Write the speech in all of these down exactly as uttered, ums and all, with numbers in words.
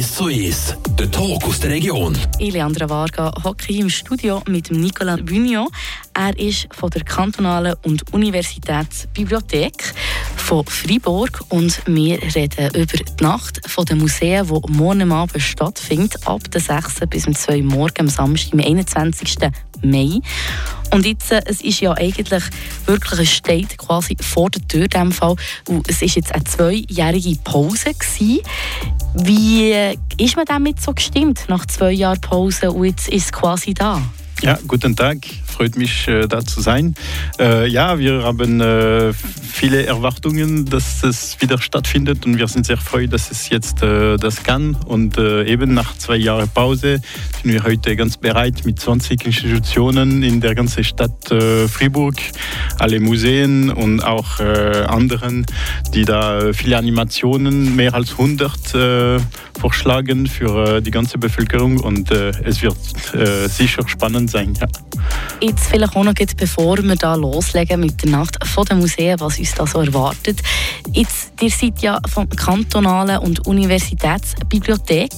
eins zu eins. Der Talk aus der Region. Ich, Leandra Varga, hocke im Studio mit Nicolas Buignon. Er ist von der Kantonalen und Universitätsbibliothek von Fribourg und wir reden über die Nacht von den Museen, die morgen Abend stattfindet, ab der sechsten bis um zwei Uhr morgens am Samstag, am einundzwanzigsten Mai. Und jetzt, es ist ja eigentlich wirklich, es steht quasi vor der Tür in diesem Fall. Und es war jetzt eine zweijährige Pause gewesen. Wie ist man damit so gestimmt, nach zwei Jahren Pause und jetzt ist es quasi da? Ja, guten Tag. Freut mich, da zu sein. Äh, ja, wir haben äh, viele Erwartungen, dass es wieder stattfindet und wir sind sehr froh, dass es jetzt äh, das kann. Und äh, eben nach zwei Jahren Pause sind wir heute ganz bereit mit zwanzig Institutionen in der ganzen Stadt äh, Fribourg, alle Museen und auch äh, anderen, die da viele Animationen, mehr als hundert äh, vorschlagen für äh, die ganze Bevölkerung und äh, es wird äh, sicher spannend sein. Ja. Jetzt vielleicht auch noch, bevor wir da loslegen mit der Nacht von den Museen, was uns da so erwartet. Jetzt, ihr seid ja von der Kantonalen und Universitätsbibliothek.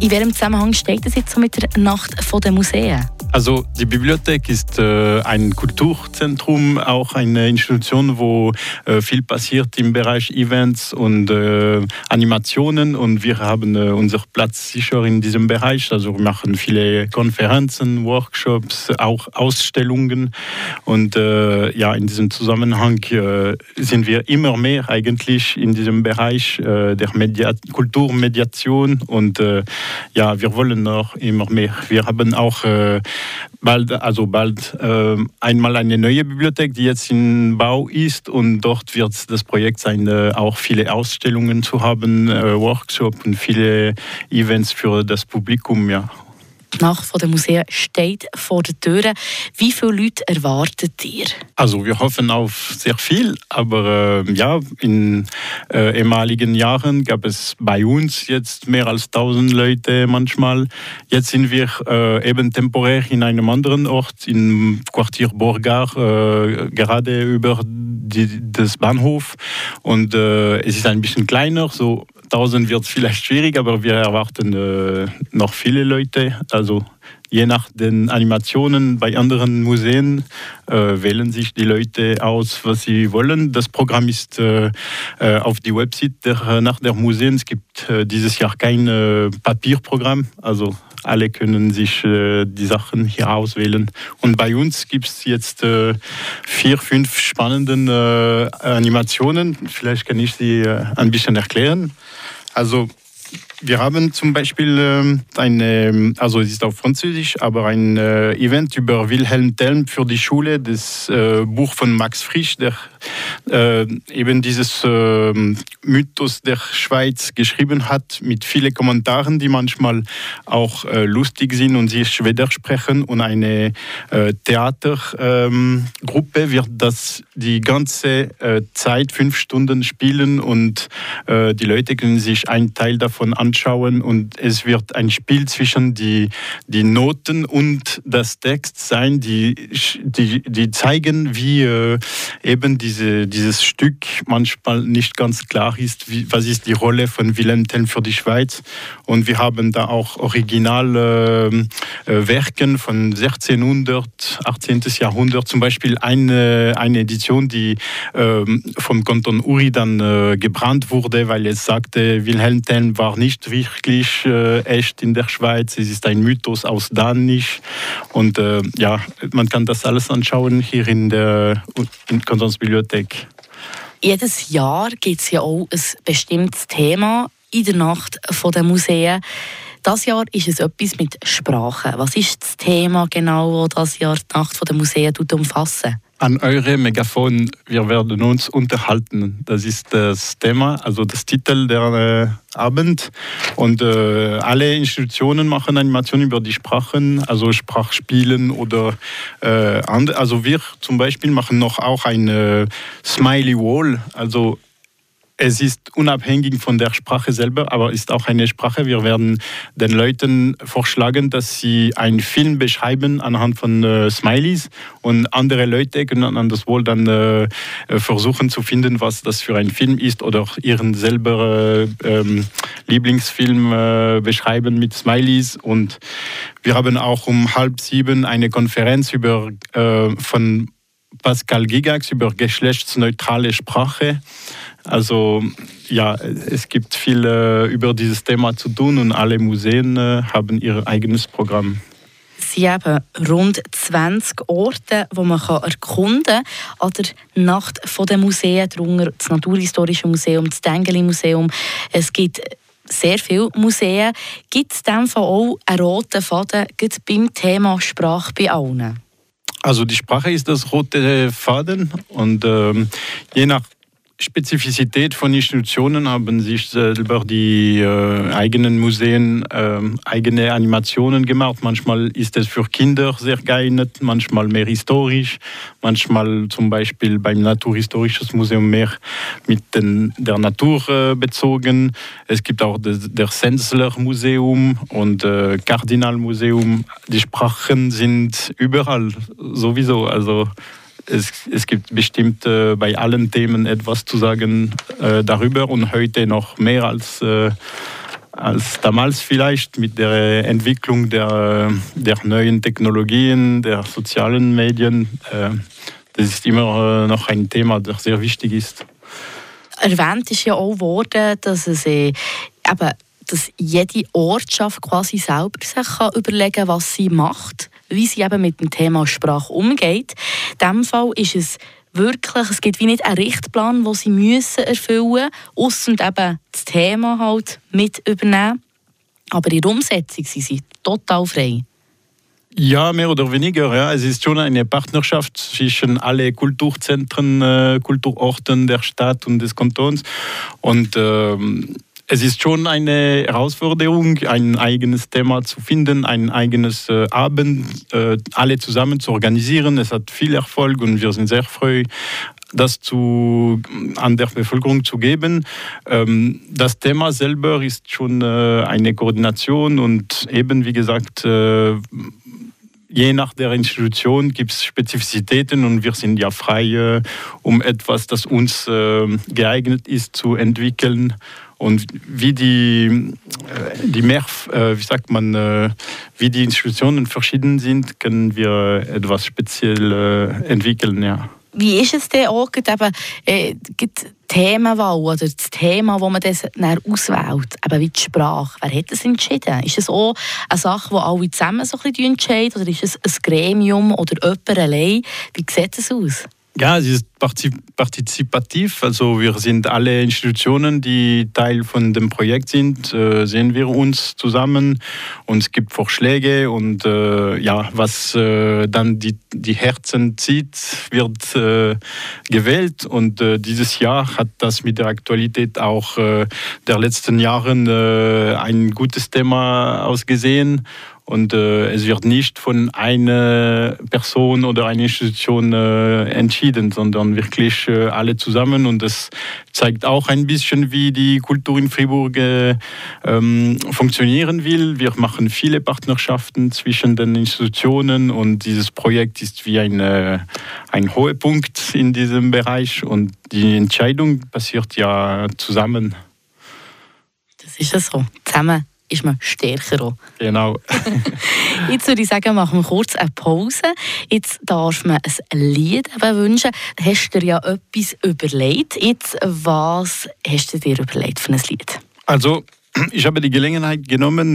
In welchem Zusammenhang steht das jetzt so mit der Nacht von den Museen? Also die Bibliothek ist äh, ein Kulturzentrum, auch eine Institution, wo äh, viel passiert im Bereich Events und äh, Animationen und wir haben äh, unseren Platz sicher in diesem Bereich. Also wir machen viele Konferenzen, Workshops, auch Ausstellungen und äh, ja, in diesem Zusammenhang äh, sind wir immer mehr eigentlich in diesem Bereich äh, der Media- Kulturmediation und äh, ja, wir wollen noch immer mehr. Wir haben auch äh, Bald, also bald äh, einmal eine neue Bibliothek, die jetzt im Bau ist und dort wird das Projekt sein, äh, auch viele Ausstellungen zu haben, äh, Workshops und viele Events für das Publikum. Ja. Die Nacht von den Museen steht vor der Tür. Wie viele Leute erwartet ihr? Also wir hoffen auf sehr viel, aber äh, ja, in äh, ehemaligen Jahren gab es bei uns jetzt mehr als tausend Leute manchmal. Jetzt sind wir äh, eben temporär in einem anderen Ort, im Quartier Borgar, äh, gerade über die, das Bahnhof und äh, es ist ein bisschen kleiner, so tausend wird vielleicht schwierig, aber wir erwarten äh, noch viele Leute. Also je nach den Animationen bei anderen Museen äh, wählen sich die Leute aus, was sie wollen. Das Programm ist äh, auf die Website der Nacht der Museen. Es gibt äh, dieses Jahr kein äh, Papierprogramm, also alle können sich äh, die Sachen hier auswählen. Und bei uns gibt es jetzt äh, vier, fünf spannende äh, Animationen. Vielleicht kann ich sie äh, ein bisschen erklären. Also wir haben zum Beispiel eine, also es ist auf Französisch, aber ein Event über Wilhelm Tell für die Schule, das äh, Buch von Max Frisch, der äh, eben dieses äh, Mythos der Schweiz geschrieben hat, mit vielen Kommentaren, die manchmal auch äh, lustig sind und sich widersprechen. Und eine äh, Theatergruppe ähm, wird das die ganze äh, Zeit fünf Stunden spielen und äh, die Leute können sich einen Teil davon anschauen. Schauen und es wird ein Spiel zwischen die, die Noten und das Text sein, die, die, die zeigen, wie äh, eben diese, dieses Stück manchmal nicht ganz klar ist, wie, was ist die Rolle von Wilhelm Tell für die Schweiz. Und wir haben da auch originale äh, Werken von sechzehnhundert, achtzehnten Jahrhundert, zum Beispiel eine, eine Edition, die äh, vom Kanton Uri dann äh, gebrannt wurde, weil es sagte, Wilhelm Tell war nicht wirklich äh, echt in der Schweiz. Es ist ein Mythos aus Dänisch. Und äh, ja, man kann das alles anschauen hier in der, in der Kantonsbibliothek. Jedes Jahr gibt es ja auch ein bestimmtes Thema in der Nacht der Museen. Dieses Jahr ist es etwas mit Sprachen. Was ist das Thema genau, das dieses Jahr die Nacht der Museen umfasst? An eure Megafon, wir werden uns unterhalten. Das ist das Thema, also das Titel der äh, Abend. Und äh, alle Institutionen machen Animationen über die Sprachen, also Sprachspielen oder äh, andere. Also wir zum Beispiel machen noch auch eine Smiley Wall, also es ist unabhängig von der Sprache selber, aber ist auch eine Sprache. Wir werden den Leuten vorschlagen, dass sie einen Film beschreiben anhand von äh, Smileys und andere Leute können an das Wohl dann äh, versuchen zu finden, was das für ein Film ist oder ihren selber äh, ähm, Lieblingsfilm äh, beschreiben mit Smileys. Und wir haben auch um halb sieben eine Konferenz über, äh, von Pascal Gigax über geschlechtsneutrale Sprache. Also ja, es gibt viel äh, über dieses Thema zu tun und alle Museen äh, haben ihr eigenes Programm. Es sind eben rund zwanzig Orte, die man erkunden kann. An der Nacht der Museen, darunter das Naturhistorische Museum, das Dängeli-Museum. Es gibt sehr viele Museen. Gibt es dann auch einen roten Faden beim Thema Sprache bei allen? Also die Sprache ist das rote Faden und äh, je nach Spezifizität von Institutionen haben sich selber die äh, eigenen Museen äh, eigene Animationen gemacht. Manchmal ist es für Kinder sehr geeignet, manchmal mehr historisch, manchmal zum Beispiel beim Naturhistorischen Museum mehr mit den, der Natur äh, bezogen. Es gibt auch das der Sensler Museum und äh, Kardinal Museum. Die Sprachen sind überall sowieso, also Es, es gibt bestimmt äh, bei allen Themen etwas zu sagen äh, darüber und heute noch mehr als, äh, als damals vielleicht mit der Entwicklung der, der neuen Technologien, der sozialen Medien. Äh, das ist immer äh, noch ein Thema, das sehr wichtig ist. Erwähnt ist ja auch worden, dass es äh, eben, dass jede Ortschaft quasi selber sich kann überlegen kann, was sie macht, wie sie eben mit dem Thema Sprache umgeht. In diesem Fall ist es wirklich, es gibt wie nicht einen Richtplan, den sie müssen erfüllen müssen, ausser eben das Thema halt mit übernehmen. Aber in der Umsetzung sind sie total frei. Ja, mehr oder weniger. Ja. Es ist schon eine Partnerschaft zwischen allen Kulturzentren, äh, Kulturorten der Stadt und des Kantons. Und ähm, es ist schon eine Herausforderung, ein eigenes Thema zu finden, ein eigenes äh, Abend, äh, alle zusammen zu organisieren. Es hat viel Erfolg und wir sind sehr froh, das zu, an der Bevölkerung zu geben. Ähm, das Thema selber ist schon äh, eine Koordination und eben, wie gesagt, äh, je nach der Institution gibt es Spezifizitäten und wir sind ja frei, äh, um etwas, das uns äh, geeignet ist, zu entwickeln. Und wie die, die mehr, wie sagt man, wie die Institutionen verschieden sind, können wir etwas speziell entwickeln, ja. Wie ist es denn auch, eben, äh, gibt Themenwahl oder das Thema, das man dann auswählt, eben wie die Sprache? Wer hat das entschieden? Ist es auch eine Sache, die alle zusammen so ein bisschen entscheiden, oder ist es ein Gremium oder jemand allein? Wie sieht das aus? Ja, es ist partizipativ, also wir sind alle Institutionen, die Teil von dem Projekt sind, sehen wir uns zusammen und es gibt Vorschläge und äh, ja, was äh, dann die, die Herzen zieht, wird äh, gewählt und äh, dieses Jahr hat das mit der Aktualität auch äh, der letzten Jahren äh, ein gutes Thema ausgesehen. Und äh, es wird nicht von einer Person oder einer Institution äh, entschieden, sondern wirklich äh, alle zusammen. Und das zeigt auch ein bisschen, wie die Kultur in Fribourg äh, ähm, funktionieren will. Wir machen viele Partnerschaften zwischen den Institutionen und dieses Projekt ist wie ein, äh, ein Höhepunkt in diesem Bereich. Und die Entscheidung passiert ja zusammen. Das ist ja so, zusammen ist man stärker auch. Genau. Jetzt würde ich sagen, machen wir kurz eine Pause. Jetzt darf man ein Lied wünschen. Hast du dir ja etwas überlegt. Jetzt, was hast du dir überlegt für ein Lied? Also, ich habe die Gelegenheit genommen,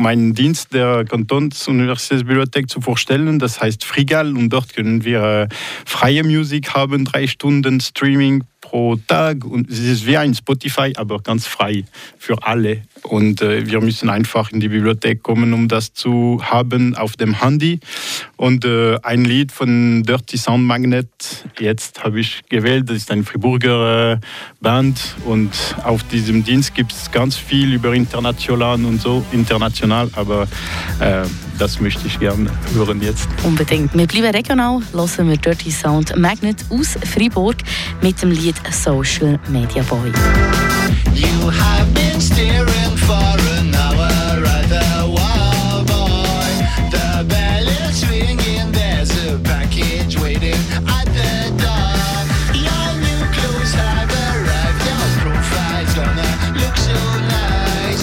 meinen Dienst der Kantons- und Universitätsbibliothek zu vorstellen. Das heißt Frigal und dort können wir freie Musik haben, drei Stunden Streaming pro Tag und es ist wie ein Spotify, aber ganz frei für alle. Und äh, wir müssen einfach in die Bibliothek kommen, um das zu haben auf dem Handy. Und äh, ein Lied von Dirty Sound Magnet, jetzt habe ich gewählt, das ist eine Friburger äh, Band und auf diesem Dienst gibt es ganz viel über international und so, international, aber äh, das möchte ich gerne hören jetzt. Unbedingt. Wir bleiben regional, hören wir Dirty Sound Magnet aus Fribourg mit dem Lied Social Media Boy. You have been steering for an hour at the wall, boy. The bell is ringing, there's a package waiting at the door. Your new clothes have arrived, your profile's gonna look so nice.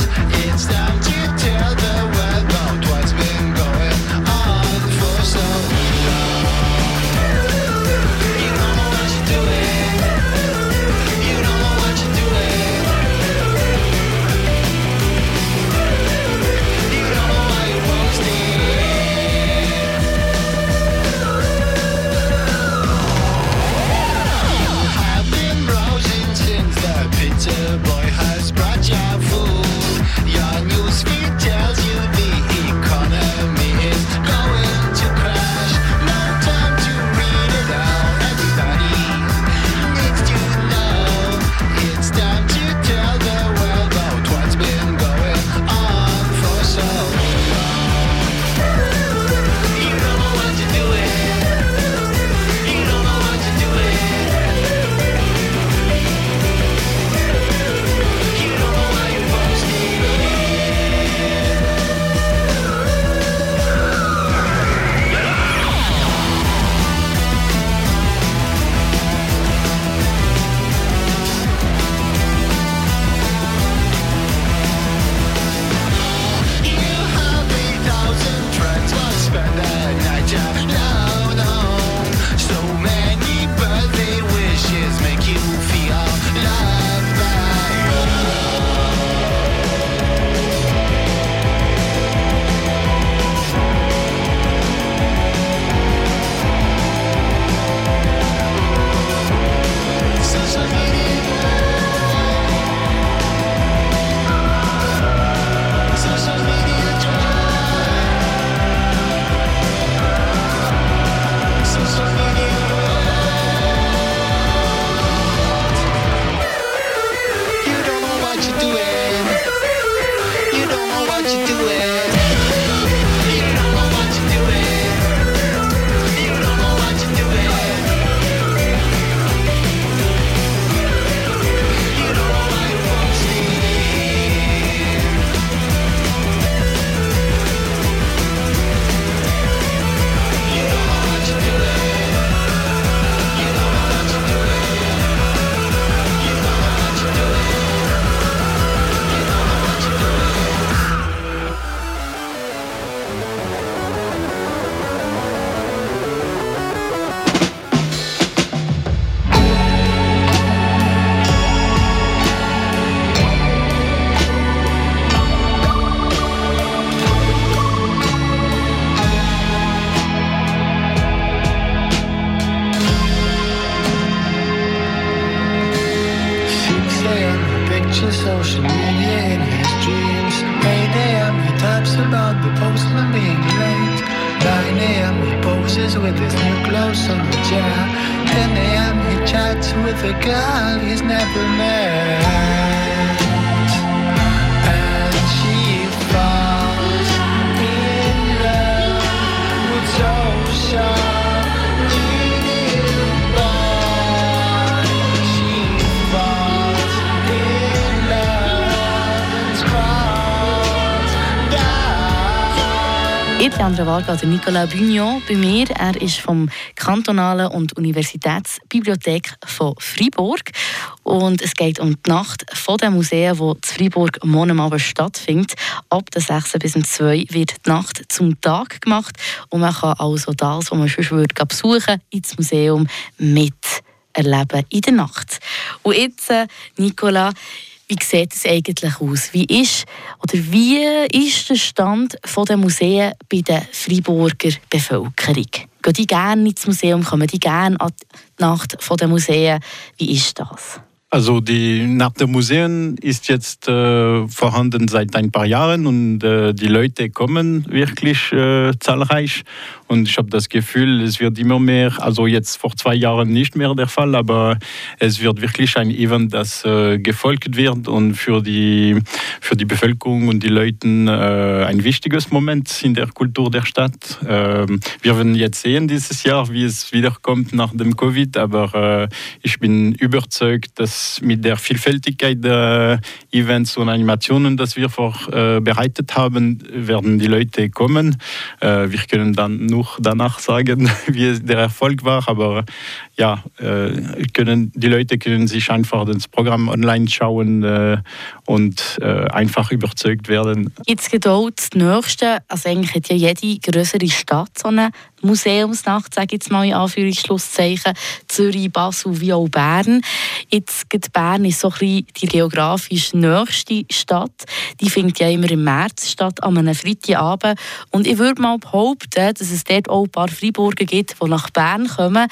Leandra Varga, also Nicolas Buignon, bei mir. Er ist vom Kantonalen und Universitätsbibliothek von Fribourg. Und es geht um die Nacht von den Museen, die zu Fribourg morgen Abend stattfindet. Ab der sechs bis zum zwei wird die Nacht zum Tag gemacht. Und man kann also das, was man sonst würde besuchen, ins Museum miterleben in der Nacht. Und jetzt, Nicolas, wie sieht es eigentlich aus? Wie ist, oder wie ist der Stand der Museen bei der Friburger Bevölkerung? Gehen die gerne ins Museum? Kommen die gerne an die Nacht der Museen? Wie ist das? Also die Nacht der Museen ist jetzt äh, vorhanden seit ein paar Jahren und äh, die Leute kommen wirklich äh, zahlreich. Und ich habe das Gefühl, es wird immer mehr, also jetzt vor zwei Jahren nicht mehr der Fall, aber es wird wirklich ein Event, das äh, gefolgt wird und für die, für die Bevölkerung und die Leute äh, ein wichtiges Moment in der Kultur der Stadt. Äh, wir werden jetzt sehen dieses Jahr, wie es wiederkommt nach dem Covid, aber äh, ich bin überzeugt, dass mit der Vielfältigkeit der Events und Animationen, die wir vorbereitet haben, werden die Leute kommen. Äh, wir können dann noch danach sagen, wie es der Erfolg war, aber ja, äh, können, die Leute können sich einfach das Programm online schauen äh, und äh, einfach überzeugt werden. Jetzt genau das Nächste, also eigentlich hat ja jede größere Stadt so eine Museumsnacht, sage ich jetzt mal in Anführungsschlusszeichen, Zürich, Basel, wie auch Bern. Jetzt geht Bern ist so ein bisschen die geografisch nächste Stadt. Die findet ja immer im März statt, an einem Freitagabend. Und ich würde mal behaupten, dass es dort auch ein paar Freiburger gibt, die nach Bern kommen.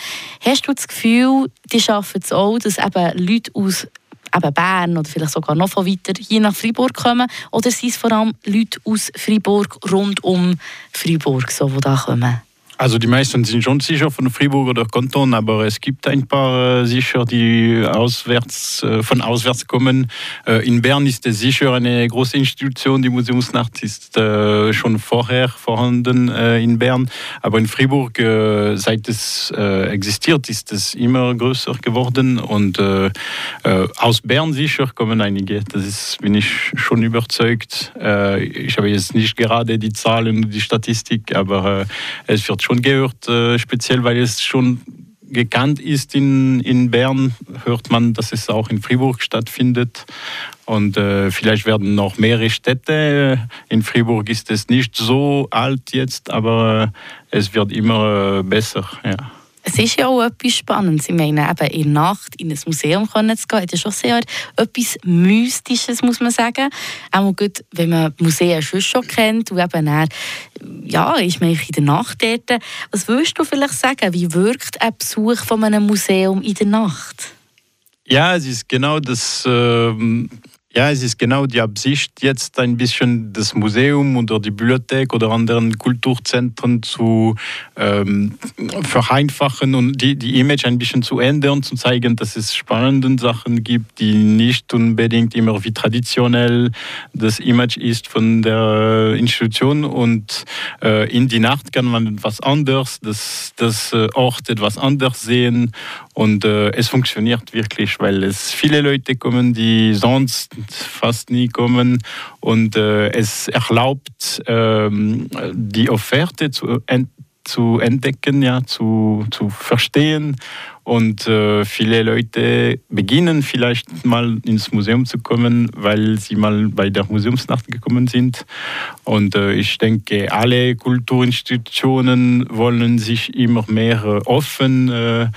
Hast du das Gefühl, die schaffen es auch, dass eben Leute aus eben Bern oder vielleicht sogar noch von weiter hier nach Fribourg kommen? Oder sind es vor allem Leute aus Fribourg, rund um Fribourg, so, die da kommen? Also die meisten sind schon sicher von Fribourg oder Kanton, aber es gibt ein paar äh, sicher, die auswärts, äh, von auswärts kommen. Äh, in Bern ist es sicher eine große Institution, die Museumsnacht ist äh, schon vorher vorhanden äh, in Bern. Aber in Fribourg, äh, seit es äh, existiert, ist es immer größer geworden. Und äh, äh, aus Bern sicher kommen einige, das ist, bin ich schon überzeugt. Äh, ich habe jetzt nicht gerade die Zahlen und die Statistik, aber äh, es wird schon gehört, äh, speziell weil es schon gekannt ist in, in Bern, hört man, dass es auch in Fribourg stattfindet. Und äh, vielleicht werden noch mehrere Städte. In Fribourg ist es nicht so alt jetzt, aber äh, es wird immer äh, besser. Ja. Es ist ja auch etwas Spannendes. Ich meine, eben in der Nacht in ein Museum können zu gehen, hat ja schon sehr etwas Mystisches, muss man sagen. Auch gut, wenn man Museen schon schon kennt und eben dann, ja, ist man in der Nacht dort. Was würdest du vielleicht sagen, wie wirkt ein Besuch von einem Museum in der Nacht? Ja, es ist genau das... Äh Ja, es ist genau die Absicht, jetzt ein bisschen das Museum oder die Bibliothek oder anderen Kulturzentren zu ähm, vereinfachen und die, die Image ein bisschen zu ändern, zu zeigen, dass es spannende Sachen gibt, die nicht unbedingt immer wie traditionell das Image ist von der Institution. Und äh, in die Nacht kann man etwas anderes, das, das Ort etwas anders sehen. Und äh, es funktioniert wirklich, weil es viele Leute kommen, die sonst fast nie kommen, und äh, es erlaubt, ähm, die Offerte zu, ent- zu entdecken, ja, zu, zu verstehen, und äh, viele Leute beginnen vielleicht mal ins Museum zu kommen, weil sie mal bei der Museumsnacht gekommen sind, und äh, ich denke, alle Kulturinstitutionen wollen sich immer mehr äh, offen äh,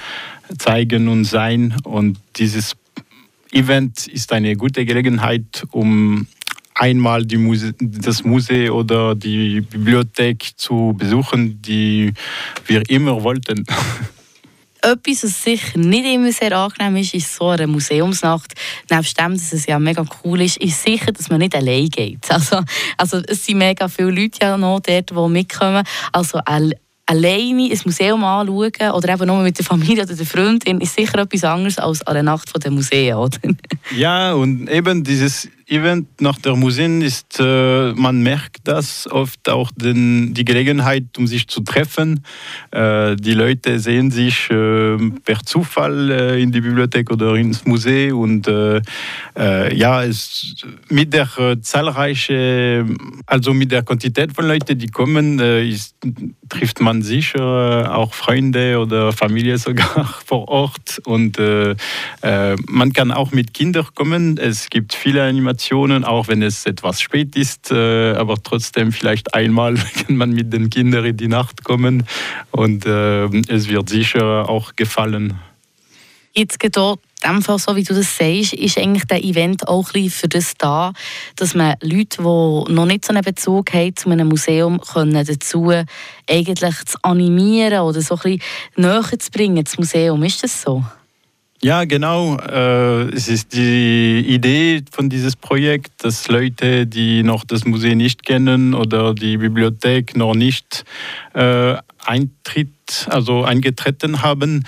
zeigen und sein, und dieses Event ist eine gute Gelegenheit, um einmal die Muse- das Museum oder die Bibliothek zu besuchen, die wir immer wollten. Etwas, was sicher nicht immer sehr angenehm ist, ist so eine Museumsnacht. Nebst dem, dass es ja mega cool ist, ist sicher, dass man nicht allein geht. Also, also es sind mega viele Leute ja noch dort, die mitkommen. Also alle alleine ein Museum anschauen oder eben nur mit der Familie oder der Freundin ist sicher etwas anderes als an der Nacht der Museen, oder? Ja, und eben dieses Event nach der Museen ist, äh, man merkt das oft auch den, die Gelegenheit, um sich zu treffen. Äh, die Leute sehen sich äh, per Zufall äh, in die Bibliothek oder ins Museum, und äh, äh, ja, es, mit der äh, zahlreichen, also mit der Quantität von Leuten, die kommen, äh, ist, trifft man sicher äh, auch Freunde oder Familie sogar vor Ort, und äh, äh, man kann auch mit Kindern kommen. Es gibt viele Animationen, auch wenn es etwas spät ist, äh, aber trotzdem vielleicht einmal kann man mit den Kindern in die Nacht kommen, und äh, es wird sicher auch gefallen. Jetzt genau in dem Fall, so wie du das sagst, ist eigentlich der Event auch ein bisschen für das da, dass man Leute, die noch nicht so einen Bezug haben zu einem Museum, können dazu eigentlich zu animieren oder so ein bisschen näher zu bringen, das Museum. Ist das so? Ja, genau. Es ist die Idee von diesem Projekt, dass Leute, die noch das Museum nicht kennen oder die Bibliothek noch nicht eintritt, also eingetreten haben,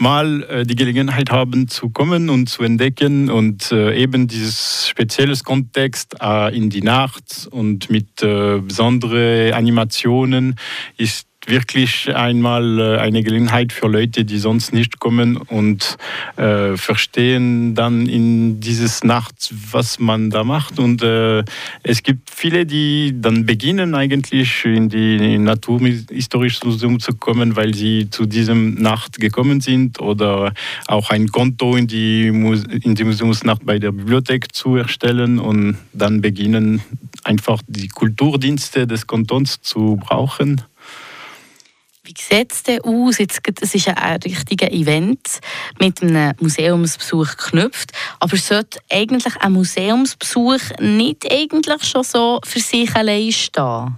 mal äh, die Gelegenheit haben zu kommen und zu entdecken, und äh, eben dieses spezielle Kontext äh, in die Nacht und mit äh, besonderen Animationen ist wirklich einmal äh, eine Gelegenheit für Leute, die sonst nicht kommen, und äh, verstehen dann in dieser Nacht, was man da macht. Und äh, es gibt viele, die dann beginnen eigentlich in die Naturhistorisches Museum zu kommen, weil sie zu diesem Nacht gekommen sind, oder auch ein Konto in die, Muse- in die Museumsnacht bei der Bibliothek zu erstellen, und dann beginnen einfach die Kulturdienste des Kantons zu brauchen. Wie sieht es denn aus? Jetzt, es ist ein richtiger Event mit einem Museumsbesuch geknüpft. Aber sollte eigentlich ein Museumsbesuch nicht eigentlich schon so für sich allein stehen?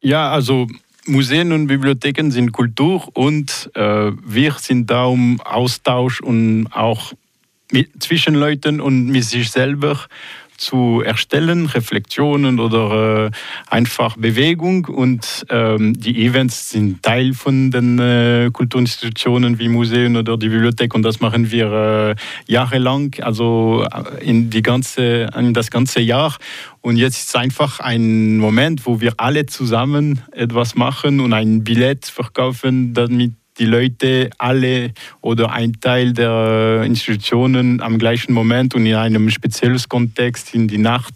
Ja, also Museen und Bibliotheken sind Kultur, und äh, wir sind da, um Austausch und auch mit, zwischen Leuten und mit sich selber zu erstellen, Reflexionen oder äh, einfach Bewegung, und ähm, die Events sind Teil von den äh, Kulturinstitutionen wie Museen oder die Bibliothek, und das machen wir äh, jahrelang, also in, die ganze, in das ganze Jahr, und jetzt ist es einfach ein Moment, wo wir alle zusammen etwas machen und ein Billett verkaufen, damit die Leute alle oder ein Teil der Institutionen am gleichen Moment und in einem speziellen Kontext in die Nacht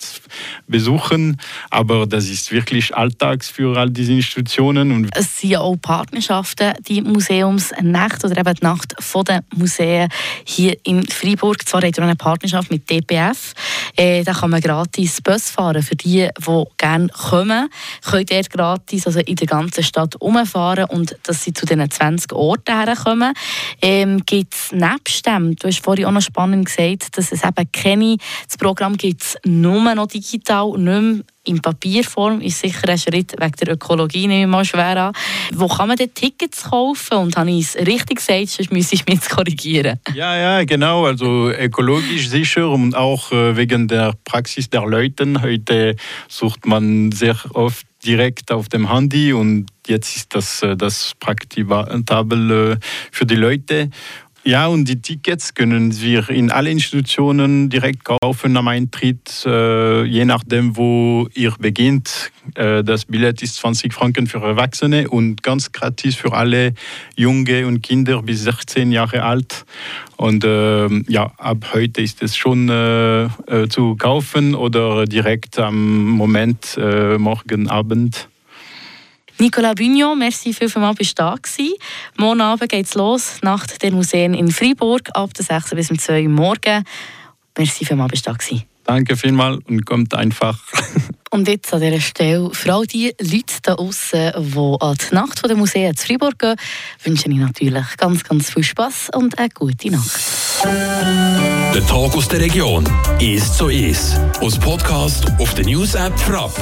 besuchen. Aber das ist wirklich Alltags für all diese Institutionen. Es sind ja auch Partnerschaften, die Museumsnacht oder eben die Nacht der Museen hier in Fribourg. Zwar hat er eine Partnerschaft mit D P F. Da kann man gratis Bus fahren. Für die, die gerne kommen, können dort gratis, also in der ganzen Stadt rumfahren, und dass sie zu diesen zwanzig Orten herkommen. Ähm, gibt es nebst dem, du hast vorhin auch noch spannend gesagt, dass es eben keine, das Programm gibt es nur noch digital, nicht mehr in Papierform ist sicher ein Schritt wegen der Ökologie nicht mal schwer an. Wo kann man denn Tickets kaufen? Und habe ich es richtig gesagt, sonst müsste ich mich korrigieren. Ja, ja, genau. Also ökologisch sicher und auch wegen der Praxis der Leute. Heute sucht man sehr oft direkt auf dem Handy und jetzt ist das, das praktikabel für die Leute. Ja, und die Tickets können wir in allen Institutionen direkt kaufen am Eintritt, äh, je nachdem, wo ihr beginnt. Äh, das Billett ist zwanzig Franken für Erwachsene und ganz gratis für alle Junge und Kinder bis sechzehn Jahre alt. Und äh, ja, ab heute ist es schon äh, äh, zu kaufen oder direkt am Moment, äh, morgen Abend. Nicolas Buignon, merci vielmals, dass du da warst. Morgen Abend geht es los, Nacht der Museen in Fribourg, ab der sechs bis um zwei Uhr morgen. Merci vielmals, dass du da warst. Danke vielmals und kommt einfach. Und jetzt an dieser Stelle, für all die Leute da draussen, die an die Nacht der Museen in Fribourg gehen, wünsche ich natürlich ganz, ganz viel Spass und eine gute Nacht. Der Tag aus der Region ist so ist. Aus Podcast auf der News-App Frapp.